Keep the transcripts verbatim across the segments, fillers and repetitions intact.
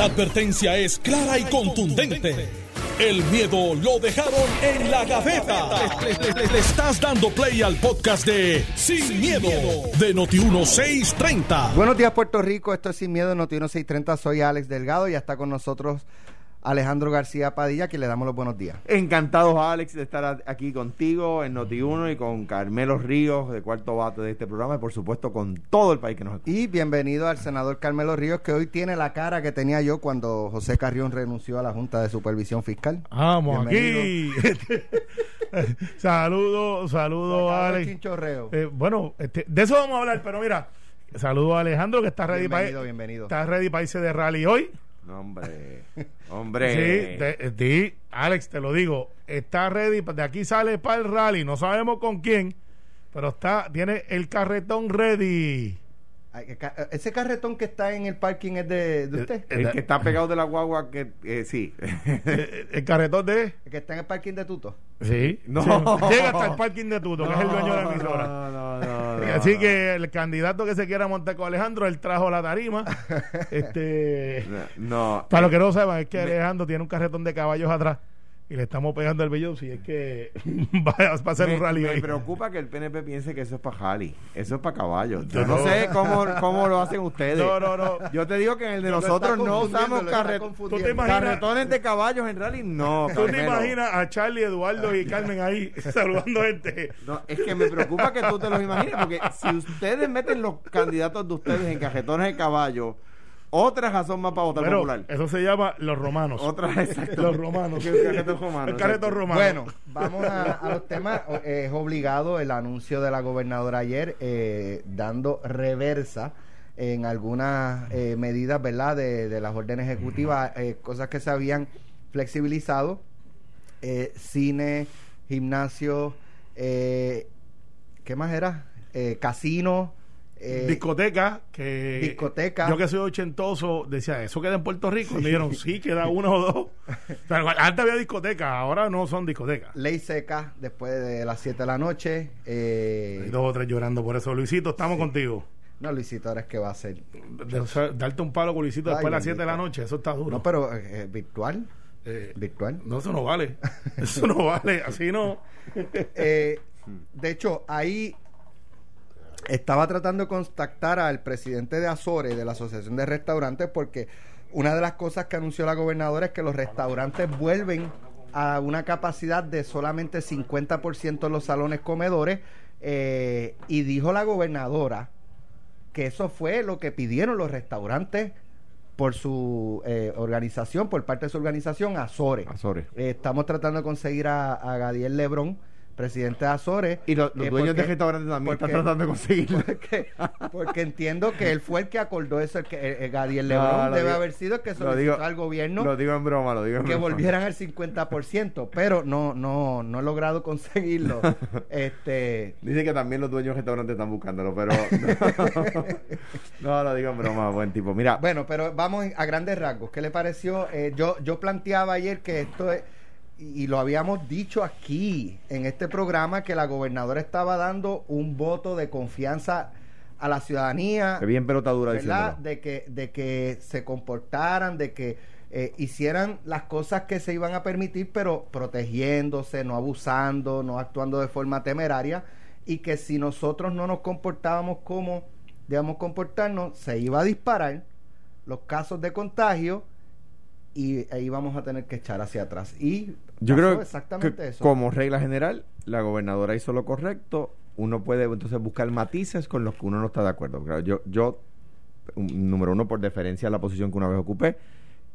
La advertencia es clara y contundente. El miedo lo dejaron en la gaveta. Le, le, le, le estás dando play al podcast de Sin Miedo de Noti dieciséis treinta. Buenos días, Puerto Rico. Esto es Sin Miedo de Noti dieciséis treinta. Soy Alex Delgado y está con nosotros Alejandro García Padilla, que le damos los buenos días. Encantados, Alex, de estar aquí contigo en Noti uno y con Carmelo Ríos, de cuarto bate de este programa, y por supuesto con todo el país que nos escucha. Y bienvenido al senador Carmelo Ríos, que hoy tiene la cara que tenía yo cuando José Carrión renunció a la Junta de Supervisión Fiscal. ¡Vamos bienvenido. Aquí! Saludo, saludo, Alex. Eh, bueno, este, de eso vamos a hablar, pero mira, saludo a Alejandro, que está ready para está ready para irse de rally hoy. Hombre, hombre. Sí, te, te, Alex, te lo digo, está ready, de aquí sale para el rally, no sabemos con quién, pero está, tiene el carretón ready. Ese carretón que está en el parking es de, de usted. El, el que está pegado de la guagua, que eh, sí. El, el carretón de. El que está en el parking de Tuto. Sí. No. Sí. Llega hasta el parking de Tuto, no, que es el dueño de la emisora. No, no, no, no, Así no. que el candidato que se quiera montar con Alejandro, él trajo la tarima. este. No. no para eh, los que no sepan, es que Alejandro me, tiene un carretón de caballos atrás. Y le estamos pegando el bello, si es que va a hacer un rally. Me ahí. preocupa que el P N P piense que eso es para jali, eso es para caballos. Yo no, no sé cómo, cómo lo hacen ustedes. No, no, no. Yo te digo que en el de pero nosotros no usamos carre... carretones de caballos en rally, no. ¿Tú te imaginas a Charlie, Eduardo y Carmen ahí saludando gente? No, es que me preocupa que tú te los imagines, porque si ustedes meten los candidatos de ustedes en carretones de caballos, otra razón más para votar pero popular. Eso se llama los romanos. Otra, exacto. Los romanos. El carreto romano. El carreto romano. Bueno, vamos a, a los temas. Es obligado el anuncio de la gobernadora ayer, eh, dando reversa en algunas eh, medidas, ¿verdad?, de, de las órdenes ejecutivas, eh, cosas que se habían flexibilizado. Eh, cine, gimnasio, eh, ¿qué más era? Eh, casino. Eh, discoteca, que discoteca. Yo que soy ochentoso decía, ¿eso queda en Puerto Rico? Sí. Y me dijeron, sí, queda uno o dos. O sea, antes había discotecas, ahora no son discotecas. Ley seca después de las siete de la noche. Eh, Hay dos o tres llorando por eso. Luisito, estamos sí. contigo. No, Luisito, ahora es que va a hacer. O sea, darte un palo con Luisito Ay, después de las siete de la noche, eso está duro. No, pero eh, virtual. Eh, virtual. No, eso no vale. Eso no vale, así no. eh, de hecho, ahí. Estaba tratando de contactar al presidente de Azores, de la Asociación de Restaurantes, porque una de las cosas que anunció la gobernadora es que los restaurantes vuelven a una capacidad de solamente cincuenta por ciento en los salones comedores, eh, y dijo la gobernadora que eso fue lo que pidieron los restaurantes por su eh, organización, por parte de su organización, Azores. Azores. Eh, estamos tratando de conseguir a, a Gadiel Lebrón, presidente de Azores, y los, los eh, dueños porque, de restaurantes también porque, están tratando de conseguirlo porque, porque entiendo que él fue el que acordó eso, el que el, el Gadiel Lebrón no, debe digo, haber sido el que solicitó digo, al gobierno lo digo en broma, lo digo en que broma. volvieran al cincuenta por ciento, pero no no no he logrado conseguirlo. este Dicen que también los dueños de restaurantes están buscándolo, pero no, no lo digo en broma, buen tipo. Mira, bueno, pero vamos a grandes rasgos. ¿Qué le pareció? Eh, yo, yo planteaba ayer que esto es, y lo habíamos dicho aquí en este programa, que la gobernadora estaba dando un voto de confianza a la ciudadanía. Qué bien pelotadura, ¿verdad? De que, de que se comportaran, de que eh, hicieran las cosas que se iban a permitir, pero protegiéndose, no abusando, no actuando de forma temeraria, y que si nosotros no nos comportábamos como debíamos comportarnos, se iba a disparar los casos de contagio y ahí vamos a tener que echar hacia atrás. Y yo creo exactamente que eso. Como regla general, la gobernadora hizo lo correcto. Uno puede entonces buscar matices con los que uno no está de acuerdo. Claro, yo, yo un, número uno, por deferencia a la posición que una vez ocupé,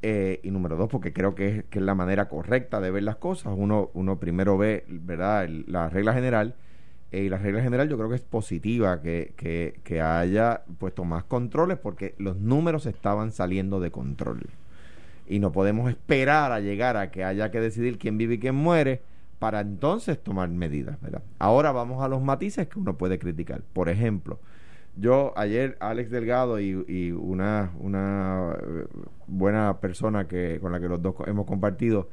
eh, y número dos, porque creo que es, que es la manera correcta de ver las cosas. Uno, uno primero ve, ¿verdad?, El, la regla general, eh, y la regla general yo creo que es positiva, que, que, que haya puesto más controles, porque los números estaban saliendo de control. Y no podemos esperar a llegar a que haya que decidir quién vive y quién muere para entonces tomar medidas, ¿verdad? Ahora vamos a los matices que uno puede criticar. Por ejemplo, yo ayer, Alex Delgado y, y una, una buena persona que con la que los dos hemos compartido,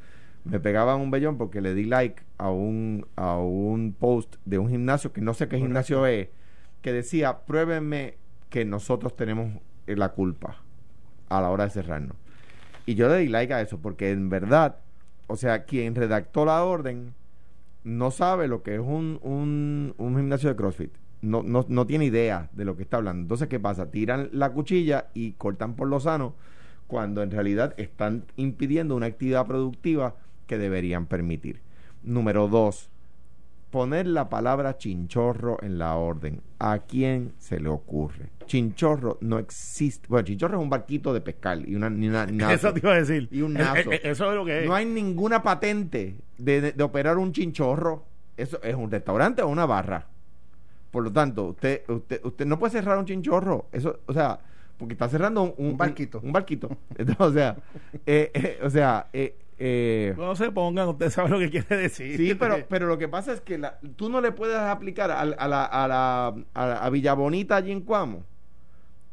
me pegaban un vellón porque le di like a un, a un post de un gimnasio, que no sé qué gimnasio es, que decía, pruébenme que nosotros tenemos la culpa a la hora de cerrarnos. Y yo le di like a eso, porque en verdad, o sea, quien redactó la orden no sabe lo que es un, un, un gimnasio de CrossFit. No, no, no tiene idea de lo que está hablando. Entonces, ¿qué pasa? Tiran la cuchilla y cortan por lo sano, cuando en realidad están impidiendo una actividad productiva que deberían permitir. Número dos, poner la palabra chinchorro en la orden. ¿A quién se le ocurre? Chinchorro no existe. Bueno, chinchorro es un barquito de pescar y una, y una nazo, eso te iba a decir. Y un nazo. Eh, eh, eso es lo que es. No hay ninguna patente de, de, de operar un chinchorro. Eso es un restaurante o una barra. Por lo tanto, usted usted usted no puede cerrar un chinchorro. Eso, o sea, porque está cerrando un, un, un barquito, un, un barquito. Entonces, o sea, eh, eh, o sea, eh, Eh, no se pongan, usted sabe lo que quiere decir. Sí, pero, pero lo que pasa es que la, tú no le puedes aplicar a, a, la, a, la, a, a Villabonita allí en Cuamo,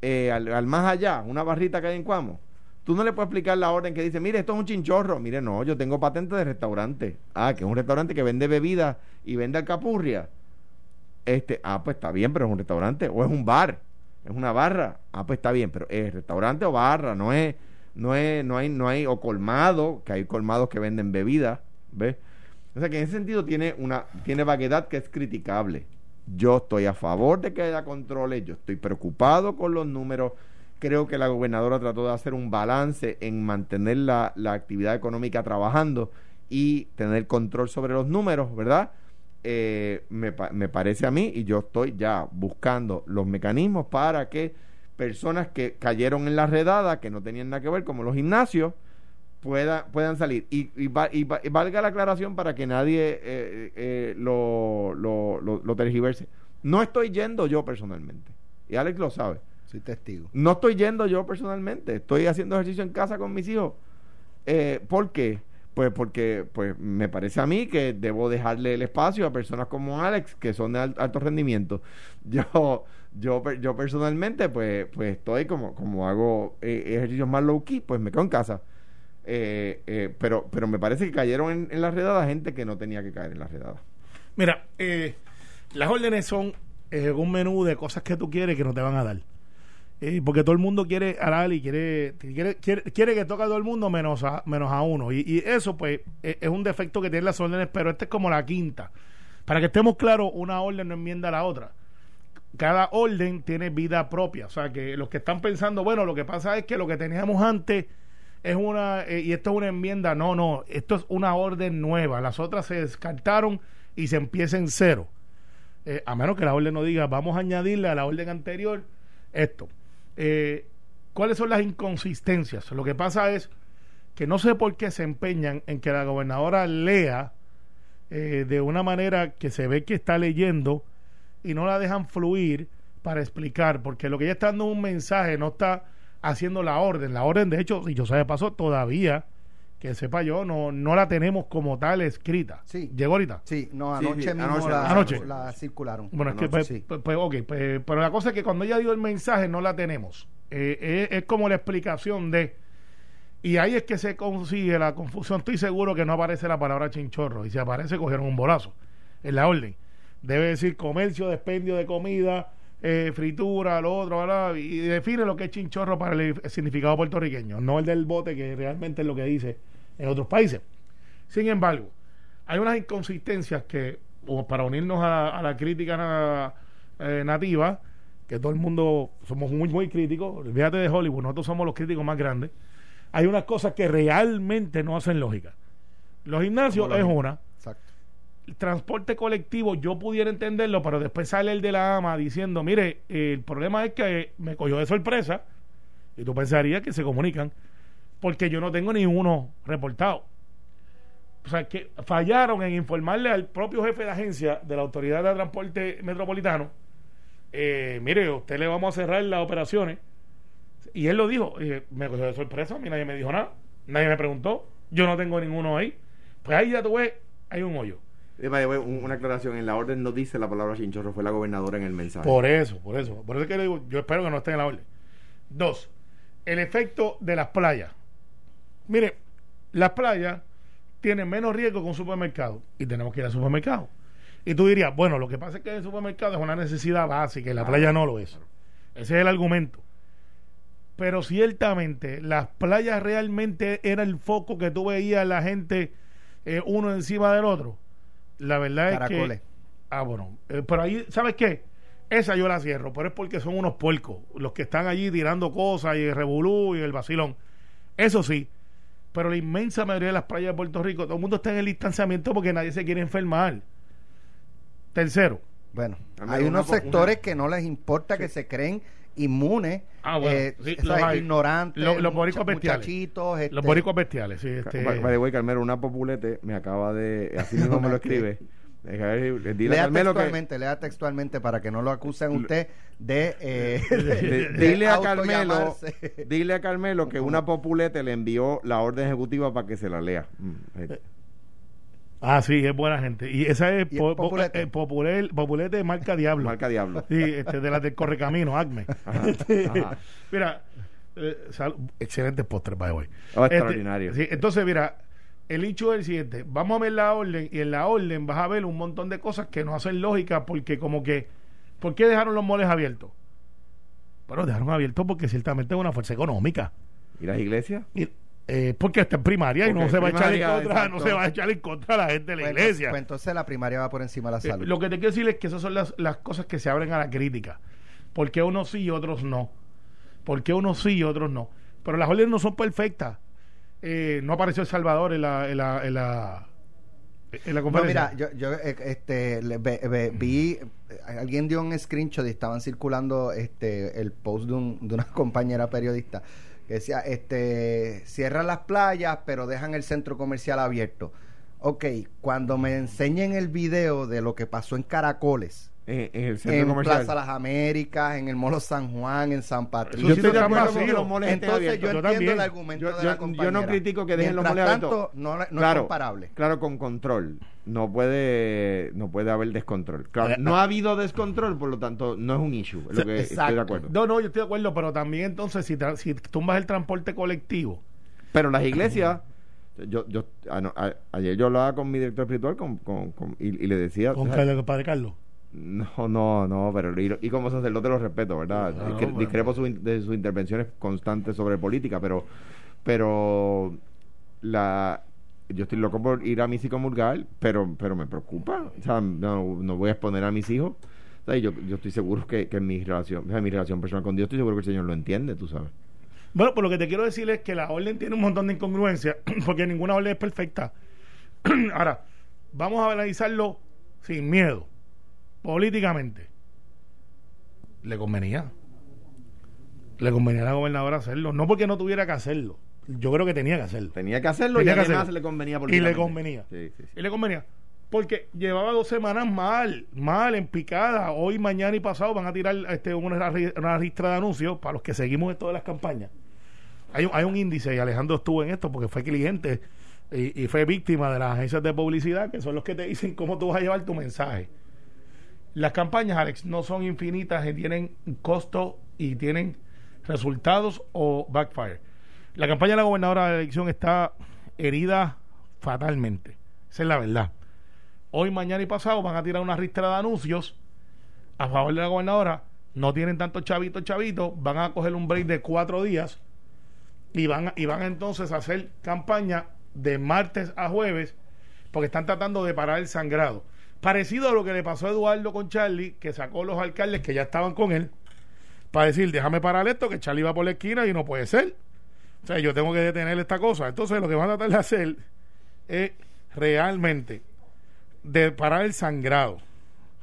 eh, al, al más allá, una barrita que hay en Cuamo. Tú no le puedes aplicar la orden que dice, mire, esto es un chinchorro. Mire, no, yo tengo patente de restaurante. Ah, que es un restaurante que vende bebidas y vende alcapurria. Este, ah, pues está bien, pero es un restaurante. O es un bar, es una barra. Ah, pues está bien, pero es restaurante o barra, no es... No, es, no hay, no hay, o colmado, que hay colmados que venden bebidas, ¿ves? O sea que en ese sentido tiene una, tiene vaguedad que es criticable. Yo estoy a favor de que haya controles, yo estoy preocupado con los números. Creo que la gobernadora trató de hacer un balance en mantener la, la actividad económica trabajando y tener control sobre los números, ¿verdad? Eh, me, me parece a mí, y yo estoy ya buscando los mecanismos para que personas que cayeron en la redada, que no tenían nada que ver, como los gimnasios, pueda, puedan salir. Y, y, va, y, va, y valga la aclaración para que nadie eh, eh, lo, lo, lo, lo tergiverse. No estoy yendo yo personalmente. Y Alex lo sabe. Soy testigo. No estoy yendo yo personalmente. Estoy haciendo ejercicio en casa con mis hijos. Eh, ¿Por qué? Pues porque pues me parece a mí que debo dejarle el espacio a personas como Alex, que son de alto rendimiento. Yo... Yo, yo personalmente pues pues estoy como como hago eh, ejercicios más low key, pues me quedo en casa, eh, eh, pero pero me parece que cayeron en, en las redadas gente que no tenía que caer en las redadas. Mira, eh, las órdenes son eh, un menú de cosas que tú quieres que no te van a dar, eh, porque todo el mundo quiere aral y quiere quiere, quiere quiere que toque a todo el mundo menos a, menos a uno, y, y eso pues es, es un defecto que tienen las órdenes, pero esta es como la quinta. Para que estemos claros, una orden no enmienda a la otra. Cada orden tiene vida propia, o sea que los que están pensando, bueno, lo que pasa es que lo que teníamos antes es una eh, y esto es una enmienda, no, no, esto es una orden nueva, las otras se descartaron y se empieza en cero, eh, a menos que la orden no diga vamos a añadirle a la orden anterior esto. Eh, ¿cuáles son las inconsistencias? Lo que pasa es que no sé por qué se empeñan en que la gobernadora lea eh, de una manera que se ve que está leyendo y no la dejan fluir para explicar, porque lo que ella está dando es un mensaje, no está haciendo la orden. La orden, de hecho, si yo sabe paso, todavía, que sepa yo, no, no la tenemos como tal escrita. Sí. ¿Llegó ahorita? Sí, no, anoche sí, sí. mismo anoche, la, anoche. la circularon. Bueno, anoche, es que, pues, sí. pues, pues ok, pues, pero la cosa es que cuando ella dio el mensaje, no la tenemos. Eh, es, es como la explicación de... Y ahí es que se consigue la confusión. Estoy seguro que no aparece la palabra chinchorro, y si aparece, cogieron un bolazo en la orden. Debe decir comercio, despendio de comida, eh, fritura, lo otro, ¿verdad? Y define lo que es chinchorro para el significado puertorriqueño, no el del bote, que realmente es lo que dice en otros países. Sin embargo, hay unas inconsistencias que, o para unirnos a, a la crítica na, eh, nativa, que todo el mundo somos muy, muy críticos, fíjate de Hollywood, nosotros somos los críticos más grandes. Hay unas cosas que realmente no hacen lógica. Los gimnasios es una. Exacto. El transporte colectivo yo pudiera entenderlo, pero después sale el de la A M A diciendo, mire, eh, el problema es que me cogió de sorpresa, y tú pensarías que se comunican, porque yo no tengo ni uno reportado. O sea, que fallaron en informarle al propio jefe de agencia de la Autoridad de Transporte Metropolitano, eh, mire, a usted le vamos a cerrar las operaciones, y él lo dijo, eh, me cogió de sorpresa, a mí nadie me dijo nada, nadie me preguntó, yo no tengo ninguno ahí. Pues ahí ya tú ves, hay un hoyo. Una aclaración, en la orden no dice la palabra chinchorro, fue la gobernadora en el mensaje. Por eso, por eso, por eso es que le digo, yo espero que no esté en la orden. Dos, el efecto de las playas. Mire, las playas tienen menos riesgo que un supermercado, y tenemos que ir al supermercado. Y tú dirías, bueno, lo que pasa es que el supermercado es una necesidad básica y la ah, playa no lo es. Ese es el argumento. pero ciertamente las playas realmente era el foco que tú veías la gente eh, uno encima del otro. La verdad Caracoles. es que... Ah, bueno. Eh, pero ahí, ¿sabes qué? Esa yo la cierro, pero es porque son unos puercos los que están allí tirando cosas y el revolú y el vacilón. Eso sí, pero la inmensa mayoría de las playas de Puerto Rico, todo el mundo está en el distanciamiento porque nadie se quiere enfermar. Tercero. Bueno, hay unos sectores una... que no les importa, sí, que se creen inmunes, ah, bueno, eh, sí, los ignorantes, los, los boricos bestiales, este... los boricos bestiales, sí, este... Car- Carmelo, una populete me acaba de, así mismo me lo escribe. Dile lea, textualmente, que, lea textualmente para que no lo acusen usted de, eh, de, de, de dile a Carmelo dile a Carmelo que una populete le envió la orden ejecutiva para que se la lea. Ah, sí, es buena gente. Y esa es, ¿Y po, populete? Eh, populete, populete marca Diablo. Marca Diablo. Sí, este, de la del Correcamino, Acme. Ajá, ajá. Mira, eh, sal, excelentes postres para hoy. Oh, este, extraordinario. Sí, entonces, mira, el hecho es el siguiente. Vamos a ver la orden, y en la orden vas a ver un montón de cosas que no hacen lógica, porque como que, ¿por qué dejaron los moles abiertos? Bueno, dejaron abiertos porque ciertamente es una fuerza económica. ¿Y las iglesias? Y, Eh, porque está en primaria y okay, no se va a echar en contra, exacto. no se va a echar en contra a la gente de la bueno, iglesia. Pues entonces la primaria va por encima de la salud. Eh, lo que te quiero decir es que esas son las, las cosas que se abren a la crítica. Porque unos sí y otros no. Porque unos sí y otros no. Pero las órdenes no son perfectas. Eh, no apareció El Salvador en la, en la, en la, en la conferencia. No, mira, yo, yo este, le, be, be, vi, alguien dio un screenshot y estaban circulando este el post de, un, de una compañera periodista. Que decía, este, cierran las playas, pero dejan el centro comercial abierto. Ok, cuando me enseñen el video de lo que pasó en Caracoles, en, en, el centro en comercial. Plaza Las Américas, en el Molo San Juan, en San Patricio. Yo estoy de acuerdo con los moles entonces abiertos. Yo, yo entiendo también. el argumento yo, yo, de la compañera. Yo no critico que dejen Mientras los moles abiertos. Tanto, no, no claro, es comparable. Claro, con control. No puede, no puede haber descontrol. Claro, no ha habido descontrol, por lo tanto, no es un issue. Lo que estoy de acuerdo. No, no, yo estoy de acuerdo, pero también entonces si, tra- si tumbas el transporte colectivo. Pero las iglesias, yo, yo a, a, ayer yo hablaba con mi director espiritual con, con, con, y, y le decía. Con el padre Carlos. No, no, no, pero y, y como sacerdote lo respeto, ¿verdad? No, Discre- bueno. Discrepo su in- de sus intervenciones constantes sobre política, pero, pero la. Yo estoy loco por ir a mis hijos a comulgar, pero, pero me preocupa. O sea, no, no voy a exponer a mis hijos. O sea, yo, yo estoy seguro que, que en mi relación, o sea, mi relación personal con Dios, estoy seguro que el Señor lo entiende, tú sabes. Bueno, pues lo que te quiero decir es que la orden tiene un montón de incongruencias, porque ninguna orden es perfecta. Ahora, vamos a analizarlo sin miedo. Políticamente. Le convenía. Le convenía a la gobernadora hacerlo. No porque no tuviera que hacerlo. Yo creo que tenía que hacerlo. Tenía que hacerlo tenía y que además hacerlo. le convenía. Y le convenía. Sí, sí, sí. Y le convenía. Porque llevaba dos semanas mal, mal, en picada. Hoy, mañana y pasado van a tirar este, una, una ristra de anuncios para los que seguimos esto de las campañas. Hay, hay un índice, y Alejandro estuvo en esto porque fue cliente y, y fue víctima de las agencias de publicidad, que son los que te dicen cómo tú vas a llevar tu mensaje. Las campañas, Alex, no son infinitas y tienen costo y tienen resultados o backfire. La campaña de la gobernadora de la elección está herida fatalmente. Esa es la verdad. Hoy, mañana y pasado van a tirar una ristra de anuncios a favor de la gobernadora. No tienen tantos chavitos, chavitos. Van a coger un break de cuatro días y van, y van entonces a hacer campaña de martes a jueves porque están tratando de parar el sangrado. Parecido a lo que le pasó a Eduardo con Charlie, que sacó los alcaldes que ya estaban con él para decir, déjame parar esto, que Charlie va por la esquina y no puede ser. O sea, yo tengo que detener esta cosa. Entonces, lo que van a tratar de hacer es realmente de parar el sangrado.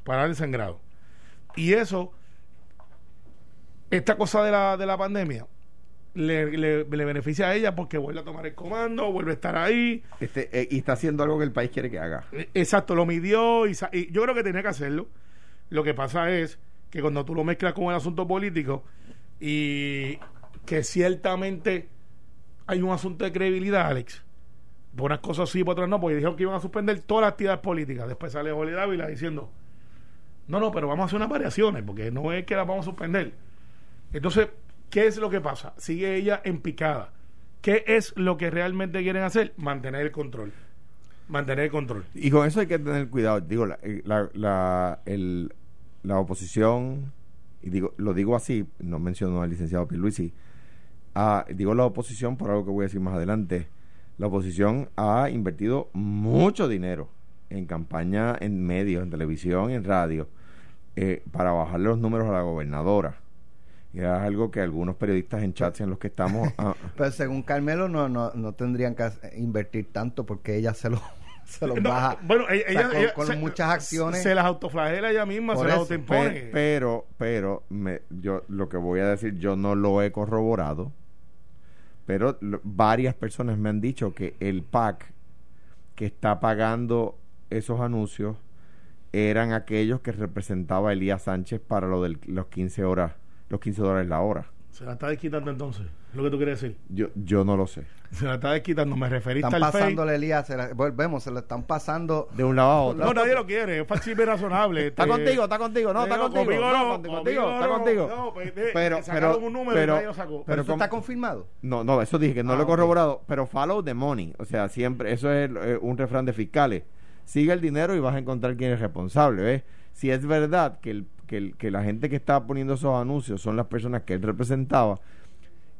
Parar el sangrado. Y eso, esta cosa de la, de la pandemia, le, le, le beneficia a ella porque vuelve a tomar el comando, vuelve a estar ahí. Este, eh, y está haciendo algo que el país quiere que haga. Exacto, lo midió y, y yo creo que tenía que hacerlo. Lo que pasa es que cuando tú lo mezclas con el asunto político y que ciertamente hay un asunto de credibilidad, Alex. Por unas cosas sí, por otras no, porque dijeron que iban a suspender todas las actividades políticas. Después sale Jorge Dávila diciendo, no, no, pero vamos a hacer unas variaciones, porque no es que las vamos a suspender. Entonces, ¿qué es lo que pasa? Sigue ella en picada. ¿Qué es lo que realmente quieren hacer? Mantener el control. Mantener el control. Y con eso hay que tener cuidado. Digo, la, la, la, el, la oposición, y digo, lo digo así, no menciono al licenciado Pierluisi, a, digo la oposición por algo que voy a decir más adelante, la oposición ha invertido mucho dinero en campaña, en medios, en televisión, en radio, eh, para bajarle los números a la gobernadora. Era algo que algunos periodistas en chats en los que estamos... Ah, pero según Carmelo no, no no tendrían que invertir tanto porque ella se lo, se lo no, baja. Bueno, ella, o sea, con, ella, con se, muchas acciones... Se las autoflagela ella misma, se eso, las autoimpone. Pe, pero, pero, me, yo lo que voy a decir, yo no lo he corroborado, pero lo, varias personas me han dicho que el PAC que está pagando esos anuncios eran aquellos que representaba Elías Sánchez para lo de los quince horas los quince dólares la hora. ¿Se la está desquitando entonces? ¿Lo que tú quieres decir? Yo yo no lo sé. Se la está desquitando, me referiste al Están pasándole el Elías, se la, volvemos, se la están pasando de un lado a otro. No, nadie lo quiere, es fácil y razonable. Está contigo, está contigo, no, está contigo. Conmigo no, contigo, está contigo. No, pero, pero, un número pero, y nadie lo sacó. Pero, pero ¿eso está confirmado? No, no, eso dije que no ah, lo he corroborado, okay. Pero follow the money, o sea, siempre, eso es eh, un refrán de fiscales. Sigue el dinero y vas a encontrar quién es responsable, ¿ves? Si es verdad que el Que, el, que la gente que estaba poniendo esos anuncios son las personas que él representaba,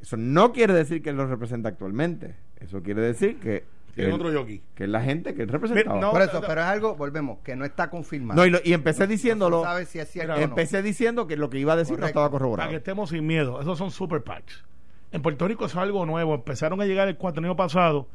eso no quiere decir que él los representa actualmente, eso quiere decir que sí, el, otro jockey, que es la gente que él representaba. No, por eso, no, pero es algo, volvemos, que no está confirmado. No, y, lo, y empecé no, diciéndolo no si es cierto, empecé no. diciendo que lo que iba a decir correcto. No estaba corroborado. Para que estemos sin miedo, esos son super packs. En Puerto Rico es algo nuevo, empezaron a llegar el cuatrenio pasado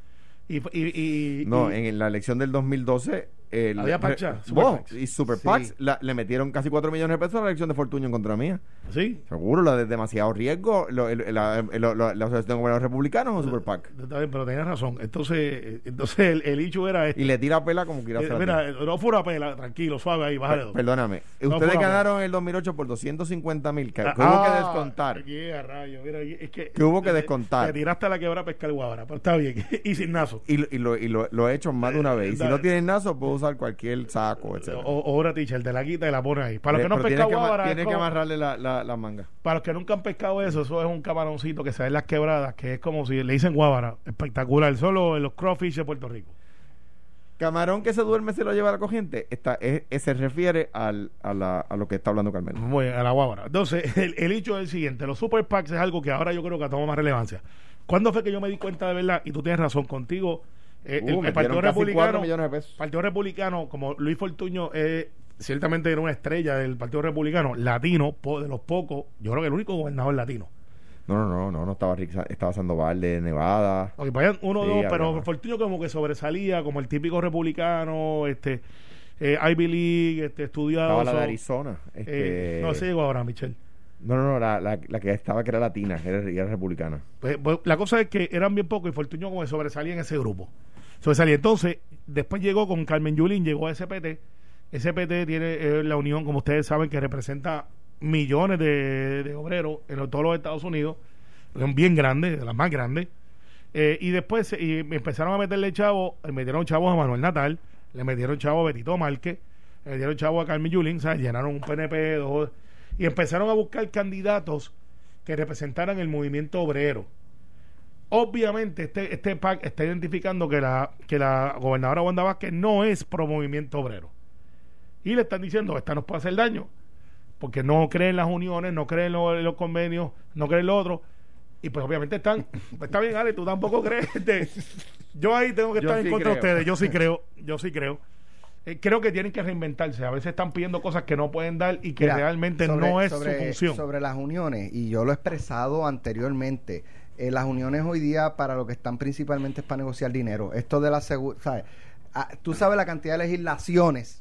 y, y, y no, y, en la elección del dos mil doce El, había parcha, super oh, y super sí. Pax la, le metieron casi cuatro millones de pesos a la elección de Fortuño en contra mía. ¿Sí? Seguro, la de demasiado riesgo, lo, el, la, el, lo, la asociación de gobernadores republicanos o super Pax. Está bien, pero tenías razón. Entonces, entonces el, el hecho era este. Y le tira pela como quiera. Eh, mira, no fura pela, tranquilo, suave ahí, bájale dos. Perdóname. No ustedes ganaron en el dos mil ocho por doscientos cincuenta mil que, ah, que hubo que descontar. Yeah, rayo, mira, es que, que hubo que descontar. Te tiraste a la quebrada pescar guabra, pero está bien. Y sin nazo. Y, y, lo, y lo, lo he hecho más de una vez. Y si no tienes nazo, pues usar cualquier saco, etcétera. Obra teacher, el de la guita y la pone ahí. Para los que no han pescado ahora, tiene que amarrarle la, la, la manga. Para los que nunca han pescado eso, eso es un camaroncito que se ve en las quebradas, que es como si le dicen guábara. Espectacular, solo en los crawfish de Puerto Rico. Camarón que se duerme se lo lleva a la corriente. Esta, es, es, se refiere al, a, la, a lo que está hablando Carmelo. Bueno, a la guábara. Entonces, el, el hecho es el siguiente: los super packs es algo que ahora yo creo que toma más relevancia. ¿Cuándo fue que yo me di cuenta de verdad? Y tú tienes razón contigo. Eh, uh, el, el partido republicano partido republicano como Luis Fortuño eh, ciertamente era una estrella del partido republicano latino, po, de los pocos, yo creo que el único gobernador latino. No, no, no, no, no estaba estaba Sandoval de Nevada, okay, vayan uno sí, dos, pero más. Fortuño como que sobresalía como el típico republicano, este eh, Ivy League, este estudiado, estaba la de Arizona, este... eh, no se llegó ahora Michelle. No, no, no, la, la, la que estaba que era latina, que era, era republicana. Pues, pues, la cosa es que eran bien pocos y Fortuño como que sobresalía en ese grupo. Sobresalía. Entonces, después llegó con Carmen Yulín, llegó a S P T. S P T tiene eh, la unión, como ustedes saben, que representa millones de, de obreros en todos los Estados Unidos, bien grande, de las más grandes. Eh, y después y empezaron a meterle chavos, metieron chavos a Manuel Natal, le metieron chavos a Betito Márquez, le metieron chavos a Carmen Yulín, ¿sabes? Llenaron un P N P, dos... Y empezaron a buscar candidatos que representaran el movimiento obrero. Obviamente, este, este PAC está identificando que la, que la gobernadora Wanda Vázquez no es pro movimiento obrero. Y le están diciendo, esta nos puede hacer daño, porque no creen las uniones, no creen los, los convenios, no creen lo otro. Y pues obviamente están, está bien, Ale, tú tampoco crees. Te, yo ahí tengo que estar yo en sí contra de ustedes, yo sí creo, yo sí creo. Creo que tienen que reinventarse. A veces están pidiendo cosas que no pueden dar y que Mira, realmente sobre, no es sobre, su función. Sobre las uniones, y yo lo he expresado anteriormente, eh, las uniones hoy día para lo que están principalmente es para negociar dinero. Esto de la seguridad, ¿sabes? Ah, tú sabes la cantidad de legislaciones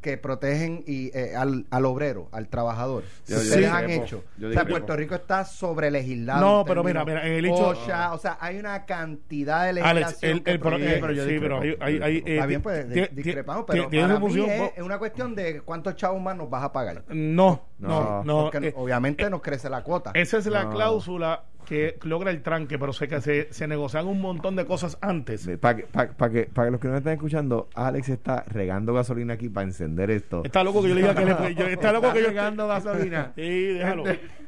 que protegen y eh, al, al obrero, al trabajador. Yo, yo, se les han crepo, hecho. O sea, Puerto Rico está sobrelegislado. No, pero mira, mira, el hecho... Ocha, o sea, hay una cantidad de legislación... Alex, el, el, pro, eh, pero yo sí, discrepo, pero hay... hay, hay está eh, bien, pues, tí, discrepamos, tí, pero tí, para mí es, es una cuestión de cuántos chavos más nos vas a pagar. No, no, no. Porque eh, obviamente eh, nos crece la cuota. Esa es la no. cláusula... que logra el tranque, pero sé que se, se negocian un montón de cosas antes. Para que, pa, pa que, pa que los que no me están escuchando, Alex está regando gasolina aquí para encender esto. Está loco que yo le diga que le... Yo, está, está loco que yo regando gasolina. Sí, déjalo.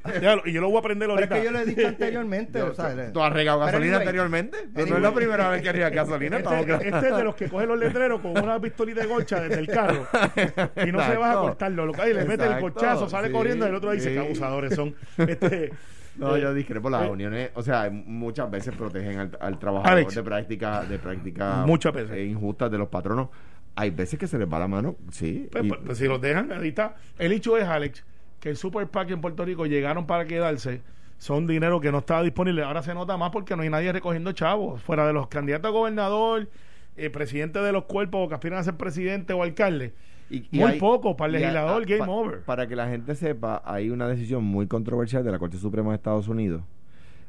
déjalo. Y yo lo voy a aprender ahorita. Pero es que yo lo he dicho anteriormente. yo, o sea, ¿Tú has regado gasolina anteriormente? Pero no es la primera vez que regas gasolina. Este, este es de los que coge los letreros con una pistolita de golcha desde el carro y no Exacto. se baja a cortarlo. Lo que hay, le mete el colchazo, sale sí, corriendo y el otro dice sí. que abusadores son. Este... No, yo discrepo. Las uniones, o sea, muchas veces protegen al, al trabajador, Alex, de práctica, de práctica muchas veces injustas de los patronos. Hay veces que se les va la mano, sí. Pues, y, pues, pues si los dejan, ahí está. El hecho es, Alex, que el Super PAC en Puerto Rico llegaron para quedarse. Son dinero que no estaba disponible. Ahora se nota más porque no hay nadie recogiendo chavos. Fuera de los candidatos a gobernador, eh, presidente de los cuerpos que aspiran a ser presidente o alcalde. Y, y muy hay, poco para el legislador, hay, game pa, over. Para que la gente sepa, hay una decisión muy controversial de la Corte Suprema de Estados Unidos,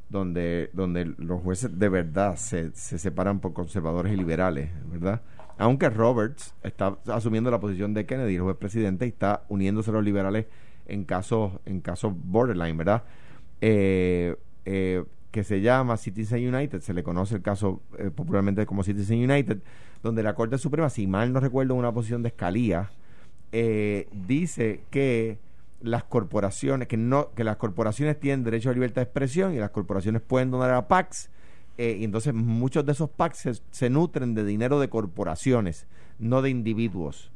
donde, donde los jueces de verdad se, se separan por conservadores y liberales, ¿verdad? Aunque Roberts está asumiendo la posición de Kennedy, el juez presidente, y está uniéndose a los liberales en casos, en casos borderline, ¿verdad? Eh, eh, que se llama Citizens United, se le conoce el caso eh, popularmente como Citizens United, donde la Corte Suprema, si mal no recuerdo, una posición de Scalia, eh, dice que las corporaciones, que no, que las corporaciones tienen derecho a libertad de expresión y las corporaciones pueden donar a PACs. Eh, y entonces muchos de esos PACs se, se nutren de dinero de corporaciones, no de individuos,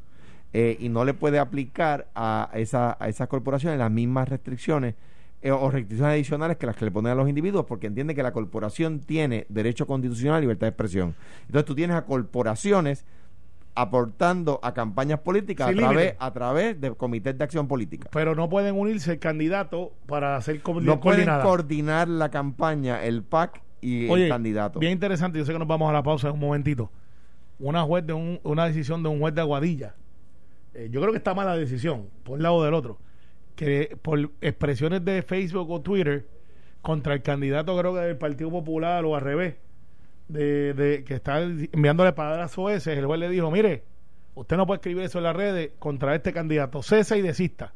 eh, y no le puede aplicar a, esa, a esas corporaciones las mismas restricciones eh, o restricciones adicionales que las que le ponen a los individuos, porque entiende que la corporación tiene derecho constitucional a libertad de expresión. Entonces tú tienes a corporaciones aportando a campañas políticas sí, a través, a través de comités de acción política. Pero no pueden unirse el candidato para hacer co- no coordinada. No pueden coordinar la campaña, el PAC y Oye, el candidato. Bien interesante, yo sé que nos vamos a la pausa en un momentito. Una juez de un, una decisión de un juez de Aguadilla. Eh, yo creo que está mala decisión, por un lado del otro, que por expresiones de Facebook o Twitter contra el candidato, creo que del Partido Popular o al revés, de, de que está enviándole palabras soeces, el juez le dijo: mire, usted no puede escribir eso en las redes contra este candidato, cese y desista.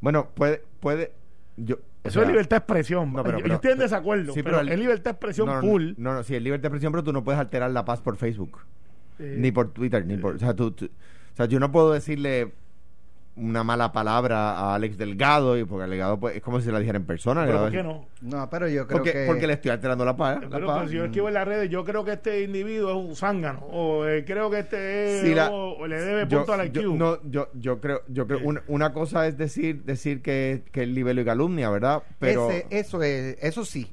Bueno, puede, puede, yo Eso o sea, es libertad de expresión. No, pero, yo, pero, yo estoy en desacuerdo, sí, pero, pero el, es libertad de expresión no, no, pool. No, no, no, sí, es libertad de expresión, pero tú no puedes alterar la paz por Facebook, eh, ni por Twitter, ni por... O sea, tú, tú, o sea, yo no puedo decirle una mala palabra a Alex Delgado, y porque Delgado pues, es como si se la dijera en persona. ¿Pero por qué no? No, pero yo creo porque, que... Porque le estoy alterando la paz. Pero, la paz. Pero si yo escribo en las redes, yo creo que este individuo es un zángano, o eh, creo que este es... Si la, o, o le debe yo, punto al I Q. Yo, no, yo, yo creo... yo creo eh. una, una cosa es decir decir que, que es libelo y calumnia, ¿verdad? Pero Ese, eso es... Eso sí.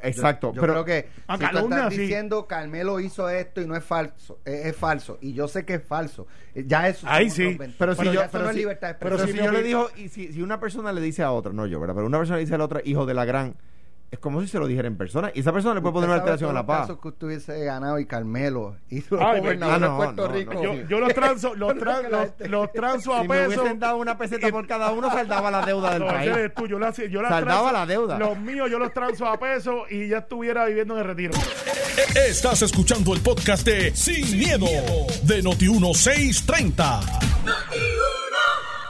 Exacto. Yo, yo pero creo que a si calumnia, tú estás diciendo sí. Carmelo hizo esto y no es falso, es, es falso, y yo sé que es falso, ya eso ahí sí, pero si yo pero si, pero si yo le digo, y si, si una persona le dice a otra, no yo, ¿verdad? Pero una persona le dice a la otra, hijo de la gran, es como si se lo dijera en persona, y esa persona le puede poner una alteración a la paz. Caso que usted hubiese ganado y Carmelo hizo ah, gobernador no, de Puerto no, Rico. No, no. Yo, yo los transo, los, tran, los, los transo a si peso. Si hubiesen dado una peseta por cada uno, saldaba la deuda del no, país. Eres tú, yo la, yo la saldaba transo, la deuda. Los míos yo los transo a peso y ya estuviera viviendo en el retiro. Estás escuchando el podcast de Sin, Sin miedo, miedo de Noti dieciséis treinta.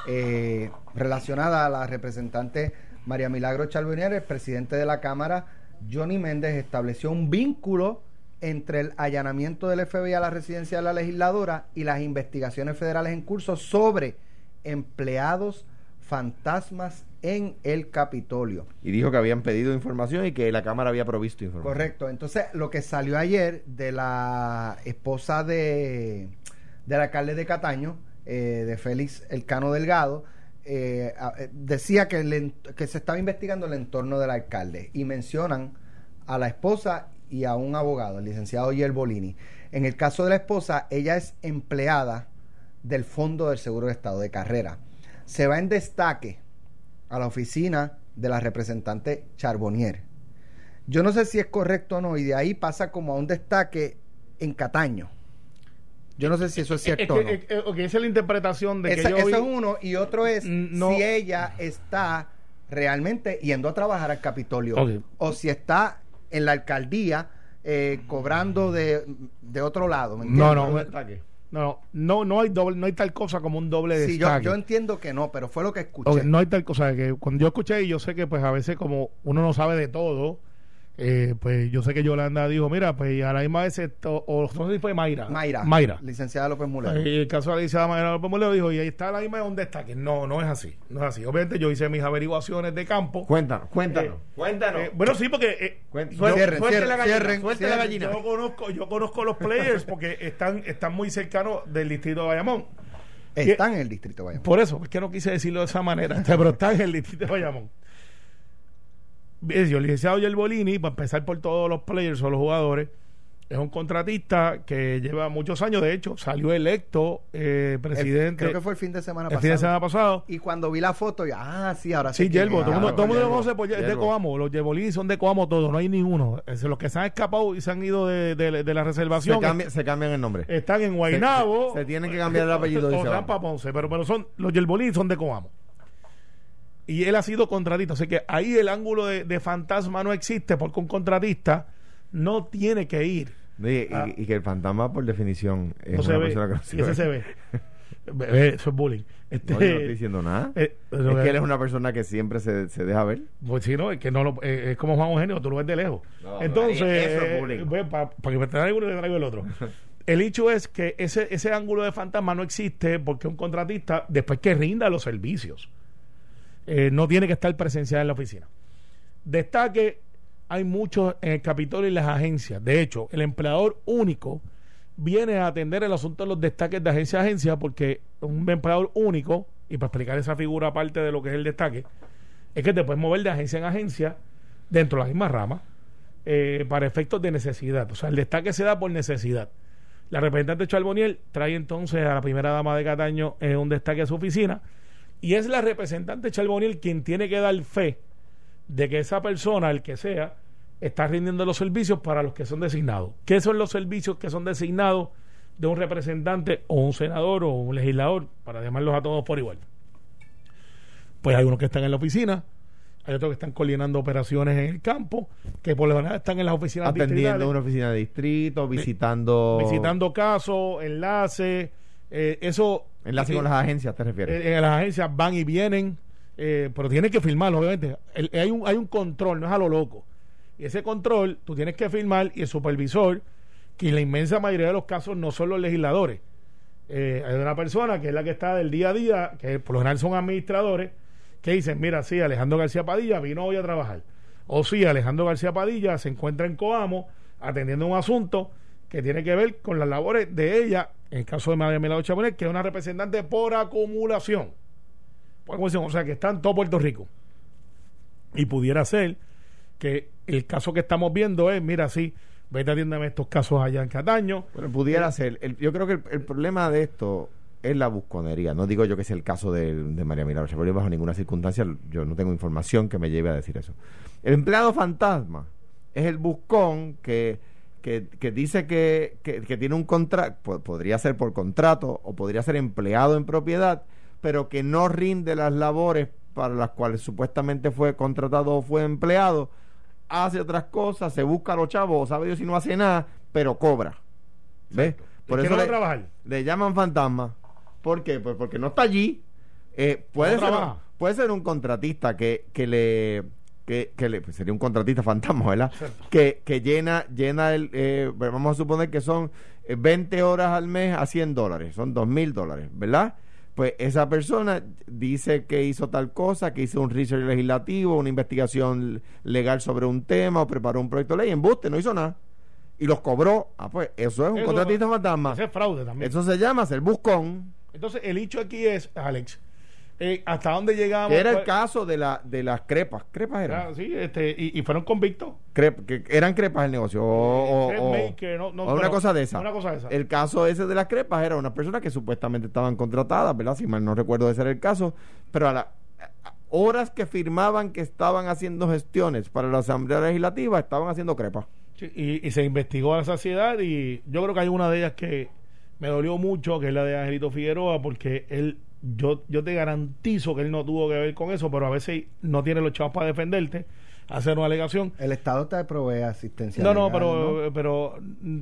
Eh, relacionada a la representante María Milagros Charbonier, el presidente de la Cámara, Johnny Méndez, estableció un vínculo entre el allanamiento del F B I a la residencia de la legisladora y las investigaciones federales en curso sobre empleados fantasmas en el Capitolio. Y dijo que habían pedido información y que la Cámara había provisto información. Correcto. Entonces, lo que salió ayer de la esposa de del alcalde de Cataño, eh, de Félix Elcano Delgado, Eh, decía que, le, que se estaba investigando el entorno del alcalde y mencionan a la esposa y a un abogado, el licenciado Yerbolini. En el caso de la esposa, ella es empleada del Fondo del Seguro de Estado de carrera. Se va en destaque a la oficina de la representante Charbonier. Yo no sé si es correcto o no, y de ahí pasa como a un destaque en Cataño. Yo no sé si eso es cierto es que, o no. Es, okay, esa es la interpretación de esa, que yo esa es uno, y otro es no, si ella está realmente yendo a trabajar al Capitolio, okay, o si está en la alcaldía eh, cobrando de, de otro lado. ¿Me entiendes? No, no, no, no, no hay doble, no hay tal cosa como un doble de sí, destaque. Yo, yo entiendo que no, pero fue lo que escuché. Okay, no hay tal cosa que cuando yo escuché, y yo sé que pues a veces como uno no sabe de todo. Eh, pues yo sé que Yolanda dijo, mira, pues a la misma vez esto, o no sé si fue Mayra Mayra, Mayra. licenciada López Mulero, y el caso de la licenciada Mayra López Mulero dijo, y ahí está la misma de un destaque. No, no es así, no es así. Obviamente yo hice mis averiguaciones de campo. Cuéntanos, cuéntanos, eh, cuéntanos. Eh, bueno, sí, porque eh, Cuént- yo, cierren, cierren, la gallina, cierren, suelta cierren, la gallina. Yo conozco, yo conozco los players porque están, están muy cercanos del distrito de Bayamón. Están y, en el distrito de Bayamón. Por eso, es que no quise decirlo de esa manera, pero están en el distrito de Bayamón. yo el licenciado Yerbolini, para empezar por todos los players o los jugadores, es un contratista que lleva muchos años. De hecho, salió electo eh, presidente. El, creo que fue el fin de semana pasado. El fin de semana pasado. Y cuando vi la foto, yo, ah, sí, ahora sí. Sí, Yerbo. Todo el mundo lo conoce por Yerbo. Es de Coamo. Los Yerbolini son de Coamo todos. No hay ninguno. Es, los que se han escapado y se han ido de, de, de la reservación. Se, cambia, se cambian el nombre. Están en Guaynabo. Se, se, se tienen que cambiar el apellido. O Tampa Ponce. Pero, pero son, los Yerbolini son de Coamo. Y él ha sido contratista. Así que ahí el ángulo de, de fantasma no existe, porque un contratista no tiene que ir. Y, ah, y, y que el fantasma, por definición, es no una ve, persona que no se ve. Ese se ve. Eso es bullying. Este, no, yo no estoy diciendo nada. Eh, es que, que él es una persona que siempre se, se deja ver. Pues sí, no, es que no lo, eh, es como Juan Eugenio, tú lo ves de lejos. No, entonces, no, eso es bullying. Eh, pues, para pa que me traiga uno y me traiga el otro. El hecho es que ese, ese ángulo de fantasma no existe, porque un contratista, después que rinda los servicios, eh, no tiene que estar presencial en la oficina. Destaque. Hay muchos en el Capitolio y las agencias. De hecho, el empleador único viene a atender el asunto de los destaques de agencia a agencia, porque un empleador único, y para explicar esa figura aparte de lo que es el destaque, es que te puedes mover de agencia en agencia dentro de la misma rama eh, para efectos de necesidad. O sea, el destaque se da por necesidad. La representante Charbonier trae entonces a la primera dama de Cataño eh, un destaque a su oficina, y es la representante Charbonier quien tiene que dar fe de que esa persona, el que sea, está rindiendo los servicios para los que son designados. ¿Qué son los servicios que son designados de un representante o un senador o un legislador, para llamarlos a todos por igual? Pues hay unos que están en la oficina, hay otros que están coordinando operaciones en el campo, que por lo general están en las oficinas distritales, atendiendo una oficina de distrito, visitando visitando casos, enlaces, eh, eso enlaces con las agencias, ¿te refieres? Eh, en las agencias van y vienen, eh, pero tienen que firmarlo, obviamente. El, hay un hay un control, no es a lo loco. Y ese control, tú tienes que firmar, y el supervisor, que en la inmensa mayoría de los casos no son los legisladores. Eh, hay una persona que es la que está del día a día, que por lo general son administradores, que dicen, mira, sí, Alejandro García Padilla vino hoy a trabajar. O sí, Alejandro García Padilla se encuentra en Coamo atendiendo un asunto que tiene que ver con las labores de ella, en el caso de María Milagros Charbonier, que es una representante por acumulación. Por acumulación, o sea, que está en todo Puerto Rico. Y pudiera ser que el caso que estamos viendo es, mira, sí, vete atiéndame estos casos allá en Cataño. Bueno, pudiera eh, ser. El, yo creo que el, el problema de esto es la busconería. No digo yo que sea el caso de, de María Milagros Charbonier, bajo ninguna circunstancia. Yo no tengo información que me lleve a decir eso. El empleado fantasma es el buscón que, que, que dice que, que, que tiene un contrato, podría ser por contrato o podría ser empleado en propiedad, pero que no rinde las labores para las cuales supuestamente fue contratado o fue empleado. Hace otras cosas, se busca a los chavos, sabe Dios si no hace nada, pero cobra. ¿Ves? Por eso no le, trabajar? le llaman fantasma. ¿Por qué? Pues porque no está allí. Eh, puede, no ser, puede ser un contratista que, que le... que, que le pues sería un contratista fantasma, ¿verdad? Que, que llena, llena el... Eh, vamos a suponer que son veinte horas al mes a cien dólares. Son dos mil dólares, ¿verdad? Pues esa persona dice que hizo tal cosa, que hizo un research legislativo, una investigación legal sobre un tema, o preparó un proyecto de ley, embuste, no hizo nada, y los cobró. Ah, pues eso es un eso, contratista fantasma. Eso es fraude también. Eso se llama ser buscón. Entonces, el hecho aquí es, Alex, eh, ¿hasta dónde llegamos? Era el caso de, la, de las crepas. ¿Crepas eran? Ah, sí, este, y, y fueron convictos. Crep, que eran crepas el negocio. O, o, o, maker, no, no, o una, no, cosa de esa. una cosa de esa. El caso ese de las crepas era unas personas que supuestamente estaban contratadas, ¿verdad? Si mal no recuerdo ese era el caso, pero a las horas que firmaban que estaban haciendo gestiones para la Asamblea Legislativa, estaban haciendo crepas. Sí, y, y se investigó a la saciedad, y yo creo que hay una de ellas que me dolió mucho, que es la de Angelito Figueroa, porque él, yo, yo te garantizo que él no tuvo que ver con eso, pero a veces no tiene los chavos para defenderte, hacer una alegación. El Estado te provee asistencia. No, legal, no, pero, ¿no? pero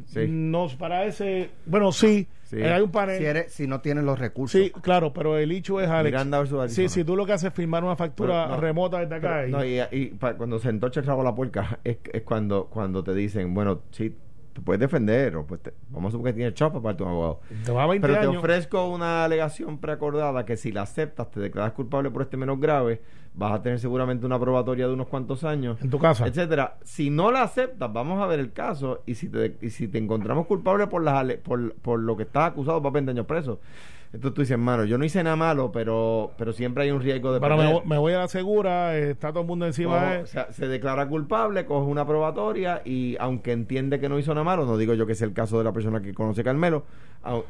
sí. no para ese, bueno, sí, sí. Eh, hay un panel. Si, eres, si no tienes los recursos. Sí, claro, pero el hecho es, Alex, Miranda versus Arizona. Sí, si tú lo que haces es firmar una factura pero, no, remota desde acá. Pero, y, no, y, y pa, cuando se entorcha el rabo la puerca, es, es cuando, cuando te dicen, bueno, sí, te puedes defender, o pues te, vamos a suponer que tienes chapa para tu abogado. Te va veinte pero te años. Ofrezco una alegación preacordada que si la aceptas, te declaras culpable por este menos grave, vas a tener seguramente una probatoria de unos cuantos años en tu casa, etcétera. Si no la aceptas, vamos a ver el caso, y si te, y si te encontramos culpable por las ale, por, por lo que estás acusado, vas a veinte años preso. Entonces tú dices, mano, yo no hice nada malo, pero pero siempre hay un riesgo de... Pero me, me voy a la segura, está todo el mundo encima cojo, de... O sea, se declara culpable, coge una probatoria y aunque entiende que no hizo nada malo, no digo yo que es el caso de la persona que conoce Carmelo,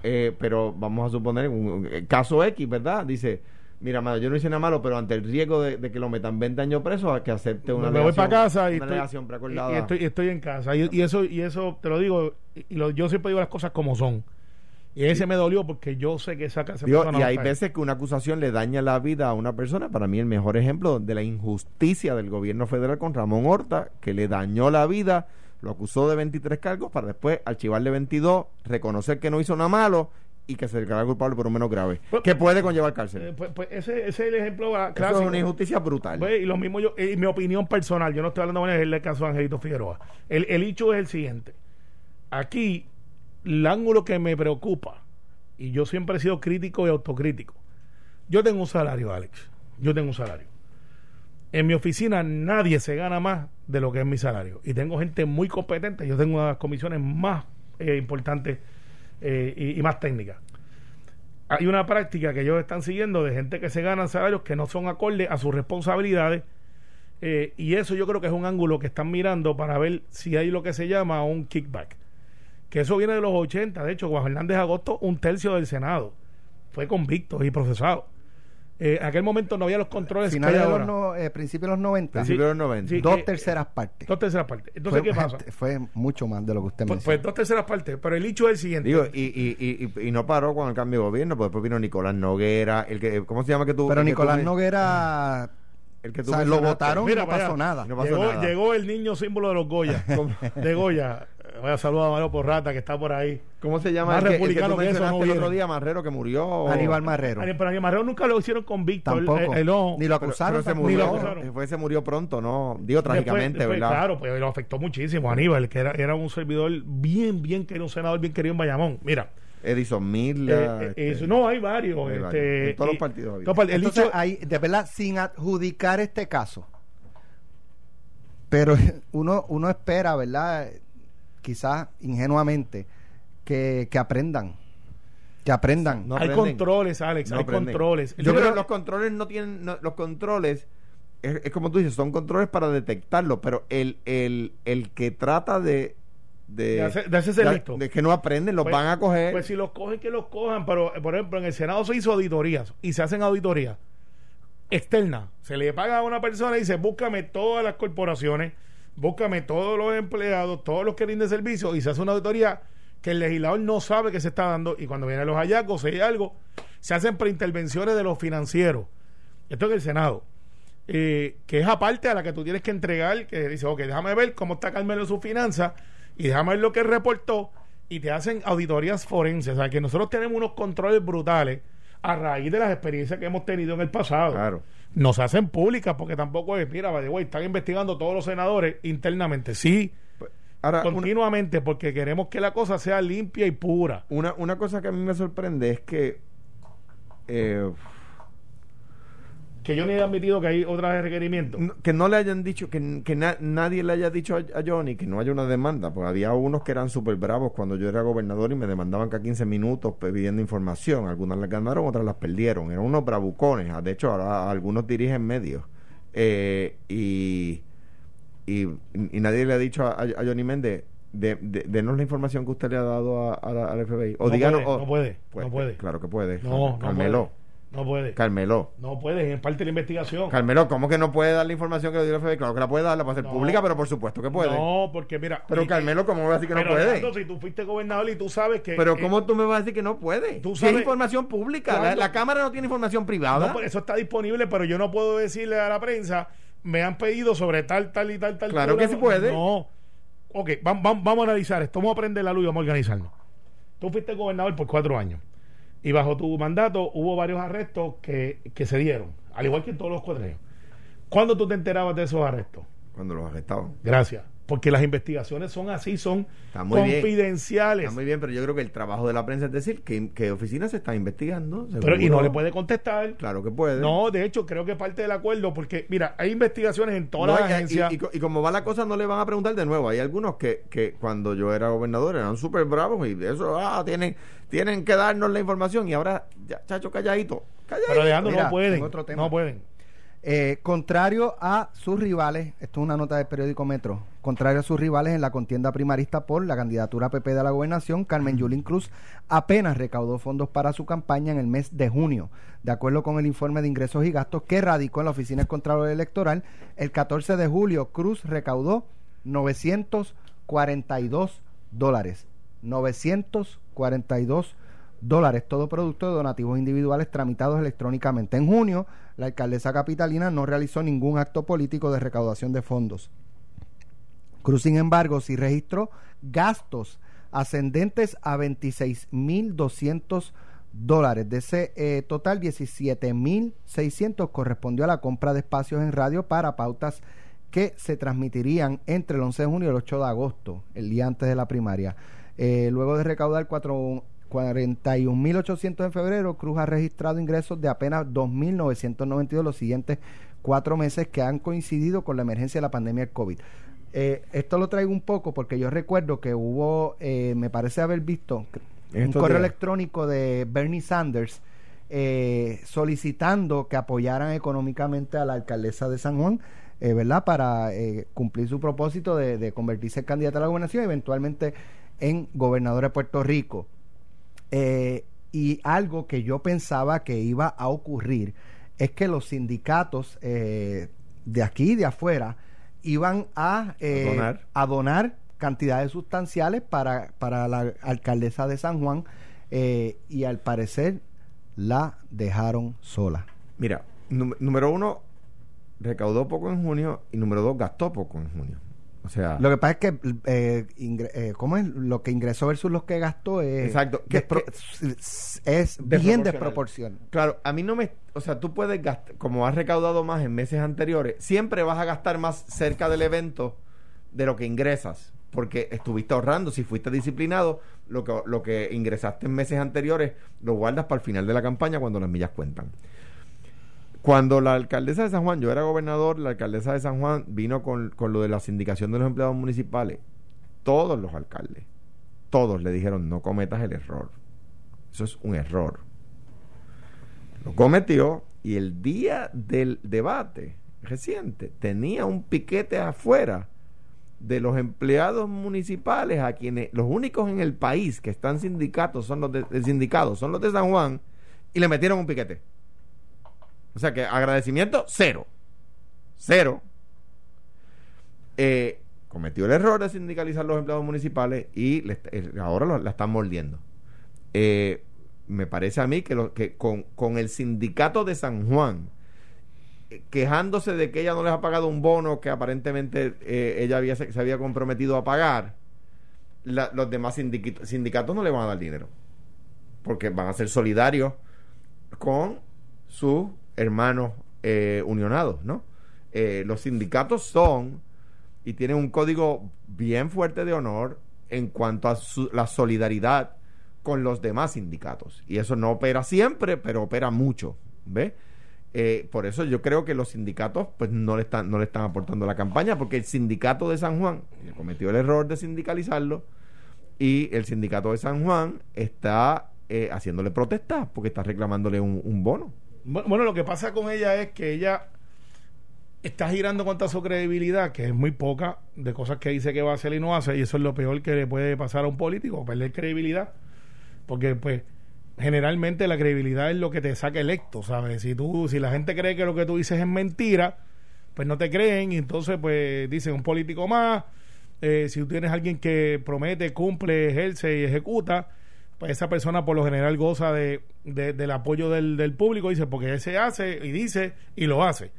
eh, pero vamos a suponer un, un caso X, ¿verdad? Dice... Mira, mano, yo no hice nada malo, pero ante el riesgo de, de que lo metan veinte años preso, a que acepte una me voy para casa y estoy, preacordada. Y, y, estoy, y estoy en casa. Y, y eso y eso te lo digo, y lo, yo siempre digo las cosas como son. Y ese sí. me dolió porque yo sé que esa casa... Digo, y hay veces que una acusación le daña la vida a una persona. Para mí el mejor ejemplo de la injusticia del gobierno federal con Ramón Horta, que le dañó la vida, lo acusó de veintitrés cargos para después archivarle veintidós, reconocer que no hizo nada malo, y que se declara culpable por un menos grave, pues, que puede conllevar cárcel. Pues, pues ese, ese es el ejemplo clásico. Eso es una injusticia brutal. Pues, y lo mismo yo, y mi opinión personal, yo no estoy hablando de el caso de Angelito Figueroa. El, el hecho es el siguiente. Aquí, el ángulo que me preocupa, y yo siempre he sido crítico y autocrítico, yo tengo un salario, Alex. Yo tengo un salario. En mi oficina nadie se gana más de lo que es mi salario. Y tengo gente muy competente. Yo tengo una de las comisiones más eh, importantes Eh, y, y más técnica. Hay una práctica que ellos están siguiendo de gente que se ganan salarios que no son acordes a sus responsabilidades, eh, y eso yo creo que es un ángulo que están mirando para ver si hay lo que se llama un kickback, que eso viene de los ochenta. De hecho, Juan Hernández Agosto, un tercio del Senado fue convicto y procesado. Eh, en aquel momento no había los controles que hay ahora. No, eh, principios de los noventa. Principios de los noventa. Sí, dos eh, terceras partes. Dos terceras partes. Entonces, fue, ¿qué pasa? Fue mucho más de lo que usted pues, mencionó. Pues dos terceras partes. Pero el hecho es el siguiente. Digo, y, y, y, y no paró con el cambio de gobierno, porque después vino Nicolás Noguera. El que, ¿cómo se llama que tú? Pero Nicolás que tú, Noguera... El que tú, o sea, lo votaron y no pasó, nada. No pasó llegó, nada. Llegó el niño símbolo de los Goya. De Goya. Voy a saludar a Mario Porrata, que está por ahí. ¿Cómo se llama? Más el que, republicano el que, que eso no el otro día, Marrero, que murió. Aníbal Marrero. Pero Aníbal Marrero nunca lo hicieron convicto. Tampoco. El, el, el ni lo acusaron. Pero, pero murió, ni lo acusaron. Después se murió pronto, ¿no? Digo, trágicamente, después, ¿verdad? Claro, pues lo afectó muchísimo Aníbal, que era, era un servidor bien, bien querido, un senador bien querido en Bayamón. Mira. Edison Milla, eh, eh, este, no, hay varios, hay varios. Este, en todos y, los partidos todo, el entonces dicho, hay, de verdad, sin adjudicar este caso, pero uno uno espera, ¿verdad? Quizás ingenuamente que, que aprendan que aprendan no hay aprenden. Controles, Alex, no hay aprenden. Controles yo, yo creo que los controles no tienen no, los controles es, es como tú dices, son controles para detectarlo, pero el el el que trata de De hacerse de hacer listo. De que no aprenden, los pues, van a coger. Pues si los cogen, que los cojan. Pero, por ejemplo, en el Senado se hizo auditorías y se hacen auditorías externas. Se le paga a una persona y dice: búscame todas las corporaciones, búscame todos los empleados, todos los que rinden servicio, y se hace una auditoría que el legislador no sabe que se está dando. Y cuando vienen los hallazgos, si hay algo, se hacen preintervenciones de los financieros. Esto es el Senado. Eh, que es aparte a la que tú tienes que entregar, que dice: ok, déjame ver cómo está Carmelo en su finanza. Y déjame ver lo que reportó, y te hacen auditorías forenses. O sea, que nosotros tenemos unos controles brutales a raíz de las experiencias que hemos tenido en el pasado. Claro. Nos hacen públicas, porque tampoco es, mira, güey, están investigando todos los senadores internamente. Sí, ahora, continuamente, una, porque queremos que la cosa sea limpia y pura. Una, una cosa que a mí me sorprende es que... Eh, que yo ni he admitido que hay otros requerimientos. No, que no le hayan dicho, que, que na, nadie le haya dicho a, a Johnny que no haya una demanda, porque había unos que eran súper bravos cuando yo era gobernador y me demandaban cada quince minutos pidiendo información. Algunas las ganaron, otras las perdieron. Eran unos bravucones. De hecho, ahora algunos dirigen medios. Eh, y, y, y nadie le ha dicho a, a Johnny Méndez, de, de, denos la información que usted le ha dado al F B I. O no díganos... Puede, o, no puede, puede, no puede. Claro que puede. No, Carmelo. No puede. No puede. Carmelo. No puede, es parte de la investigación. Carmelo, ¿cómo que no puede dar la información que le dio el F B I? Claro que la puede dar, la puede hacer no, pública, pero por supuesto que puede. No, porque mira... Pero y, Carmelo, ¿cómo me vas a decir que pero, no puede? Pero si tú fuiste gobernador y tú sabes que... Pero eh, ¿cómo tú me vas a decir que no puede? Tú sabes... Es información pública, la, la Cámara no tiene información privada. No, eso está disponible, pero yo no puedo decirle a la prensa, me han pedido sobre tal, tal y tal, tal... Claro que sí puede. No. Ok, vamos, vamos, vamos a analizar esto, vamos a aprender la luz y vamos a organizarnos. Tú fuiste gobernador por cuatro años. Y bajo tu mandato hubo varios arrestos que, que se dieron, al igual que en todos los cuadrillos. ¿Cuándo tú te enterabas de esos arrestos? Cuando los arrestaban. Gracias. porque las investigaciones son así, son confidenciales. Bien. Está muy bien, pero yo creo que el trabajo de la prensa es decir que, que oficina se está investigando. Pero, y no le puede contestar. Claro que puede. No, de hecho, creo que parte del acuerdo, porque, mira, hay investigaciones en todas no, las agencias. Y, y, y como va la cosa, no le van a preguntar de nuevo. Hay algunos que, que cuando yo era gobernador eran súper bravos y eso, ah, tienen, tienen que darnos la información. Y ahora, ya, chacho, calladito. calladito. Pero Alejandro, mira, no pueden. Otro tema. No pueden. Eh, contrario a sus rivales, esto es una nota del periódico Metro, contrario a sus rivales en la contienda primarista por la candidatura P P de la gobernación, Carmen Yulín Cruz apenas recaudó fondos para su campaña en el mes de junio, de acuerdo con el informe de ingresos y gastos que radicó en la Oficina del Contralor Electoral. El catorce de julio Cruz recaudó novecientos cuarenta y dos dólares, novecientos cuarenta y dos dólares, todo producto de donativos individuales tramitados electrónicamente. En junio, la alcaldesa capitalina no realizó ningún acto político de recaudación de fondos. Cruz, sin embargo, sí registró gastos ascendentes a veintiséis mil doscientos dólares. De ese eh, total, diecisiete mil seiscientos correspondió a la compra de espacios en radio para pautas que se transmitirían entre el once de junio y el ocho de agosto, el día antes de la primaria. Eh, luego de recaudar cuatro... cuarenta y un mil ochocientos en febrero, Cruz ha registrado ingresos de apenas dos mil novecientos noventa y dos los siguientes cuatro meses, que han coincidido con la emergencia de la pandemia del COVID. Eh, esto lo traigo un poco porque yo recuerdo que hubo, eh, me parece haber visto un correo electrónico de Bernie Sanders eh, solicitando que apoyaran económicamente a la alcaldesa de San Juan, eh, ¿verdad?, para eh, cumplir su propósito de, de convertirse en candidata a la gobernación y eventualmente en gobernadora de Puerto Rico. Eh, y algo que yo pensaba que iba a ocurrir es que los sindicatos eh, de aquí y de afuera iban a, eh, a, donar. a donar cantidades sustanciales para, para la alcaldesa de San Juan, eh, y al parecer la dejaron sola. Mira, num- número uno, recaudó poco en junio, y número dos, gastó poco en junio. O sea, lo que pasa es que eh, ingre, eh, ¿cómo es? Lo que ingresó versus lo que gastó es, exacto, que despro- es, es bien desproporcional. Claro, a mí no me, o sea, tú puedes gastar, como has recaudado más en meses anteriores, siempre vas a gastar más cerca del evento de lo que ingresas, porque estuviste ahorrando. Si fuiste disciplinado, lo que lo que ingresaste en meses anteriores lo guardas para el final de la campaña, cuando las millas cuentan. Cuando la alcaldesa de San Juan, yo era gobernador, la alcaldesa de San Juan vino con, con lo de la sindicación de los empleados municipales. Todos los alcaldes, todos le dijeron: no cometas el error. Eso es un error. Lo cometió, y el día del debate reciente tenía un piquete afuera de los empleados municipales, a quienes los únicos en el país que están sindicatos son los de, de sindicados, son los de San Juan, y le metieron un piquete. O sea que agradecimiento, cero. Cero. Eh, cometió el error de sindicalizar los empleados municipales y le, eh, ahora lo, la están mordiendo. Eh, me parece a mí que, lo, que con, con el sindicato de San Juan eh, quejándose de que ella no les ha pagado un bono que aparentemente eh, ella había, se, se había comprometido a pagar, la, los demás sindicatos, sindicatos no le van a dar dinero, porque van a ser solidarios con sus hermanos eh, unionados, ¿no? Eh, los sindicatos son y tienen un código bien fuerte de honor en cuanto a su, la solidaridad con los demás sindicatos, y eso no opera siempre, pero opera mucho, ¿ves? Eh, por eso yo creo que los sindicatos pues no le están no le están aportando la campaña, porque el sindicato de San Juan cometió el error de sindicalizarlo, y el sindicato de San Juan está eh, haciéndole protestas porque está reclamándole un, un bono. Bueno, lo que pasa con ella es que ella está girando contra su credibilidad, que es muy poca, de cosas que dice que va a hacer y no hace, y eso es lo peor que le puede pasar a un político, perder credibilidad, porque pues generalmente la credibilidad es lo que te saca electo, ¿sabes? Si tú, si la gente cree que lo que tú dices es mentira, pues no te creen, y entonces pues dicen un político más. Eh, si tú tienes alguien que promete, cumple, ejerce y ejecuta, pues esa persona por lo general goza de, de del apoyo del, del público, dice, porque él se hace y dice y lo hace,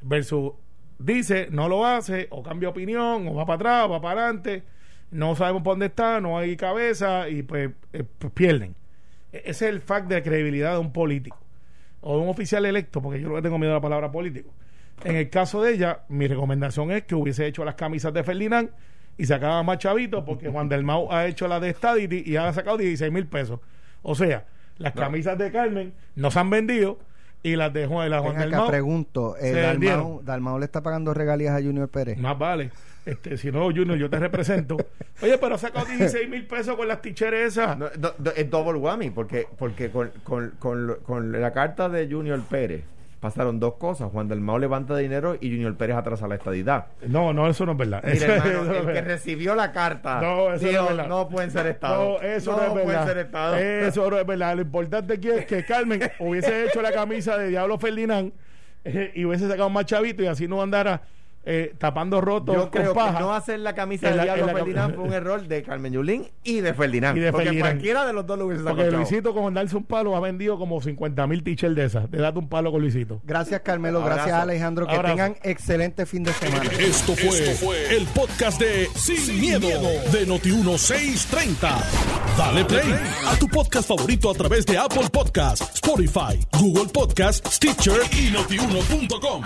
versus dice, no lo hace, o cambia opinión, o va para atrás, o va para adelante, no sabemos por dónde está, no hay cabeza, y pues, eh, pues pierden. Ese es el fact de credibilidad de un político o de un oficial electo, porque yo lo que tengo miedo a la palabra político, En el caso de ella, mi recomendación es que hubiese hecho las camisas de Ferdinand y sacaba más chavitos, porque Juan Dalmau ha hecho la de Stadity y ha sacado dieciséis mil pesos. O sea, las no. camisas de Carmen no se han vendido y las de Juan, la Juan Dalmau. Pregunto, eh, Dalmau, Dalmau le está pagando regalías a Junior Pérez. Más vale. Este, si no, Junior, yo te represento. Oye, pero ha sacado dieciséis mil pesos con las ticheras esas. No, do, do, es double whammy, porque, porque con, con, con, con la carta de Junior Pérez pasaron dos cosas. Juan Dalmau levanta dinero y Junior Pérez atrasa la estadidad. No, no, eso no es verdad. Mira, eso, hermano, eso el no que recibió la carta, no, eso Dios, no, es no pueden ser Estado. No, eso no, no es verdad. Ser estado. Eso no es verdad. Lo importante aquí es que Carmen hubiese hecho la camisa de Diablo Ferdinand eh, y hubiese sacado más chavito y así no andara eh, tapando rotos. Yo creo con paja. Que no hacer la camisa de la, Diablo Ferdinand fue un error de Carmen Yulín y de Ferdinand. Y de porque Ferdinand. Cualquiera de los dos lo hubiese sacado. Porque Luisito, con darse un palo, ha vendido como cincuenta mil t-shirts de esas. Te das un palo con Luisito. Gracias, Carmelo. Abrazo. Gracias, Alejandro. Que Abrazo. Tengan excelente fin de semana. Esto fue, Esto fue el podcast de Sin, Sin miedo, miedo de Noti mil seiscientos treinta. Dale play, Dale play a tu podcast favorito a través de Apple Podcasts, Spotify, Google Podcasts, Stitcher y noti uno punto com.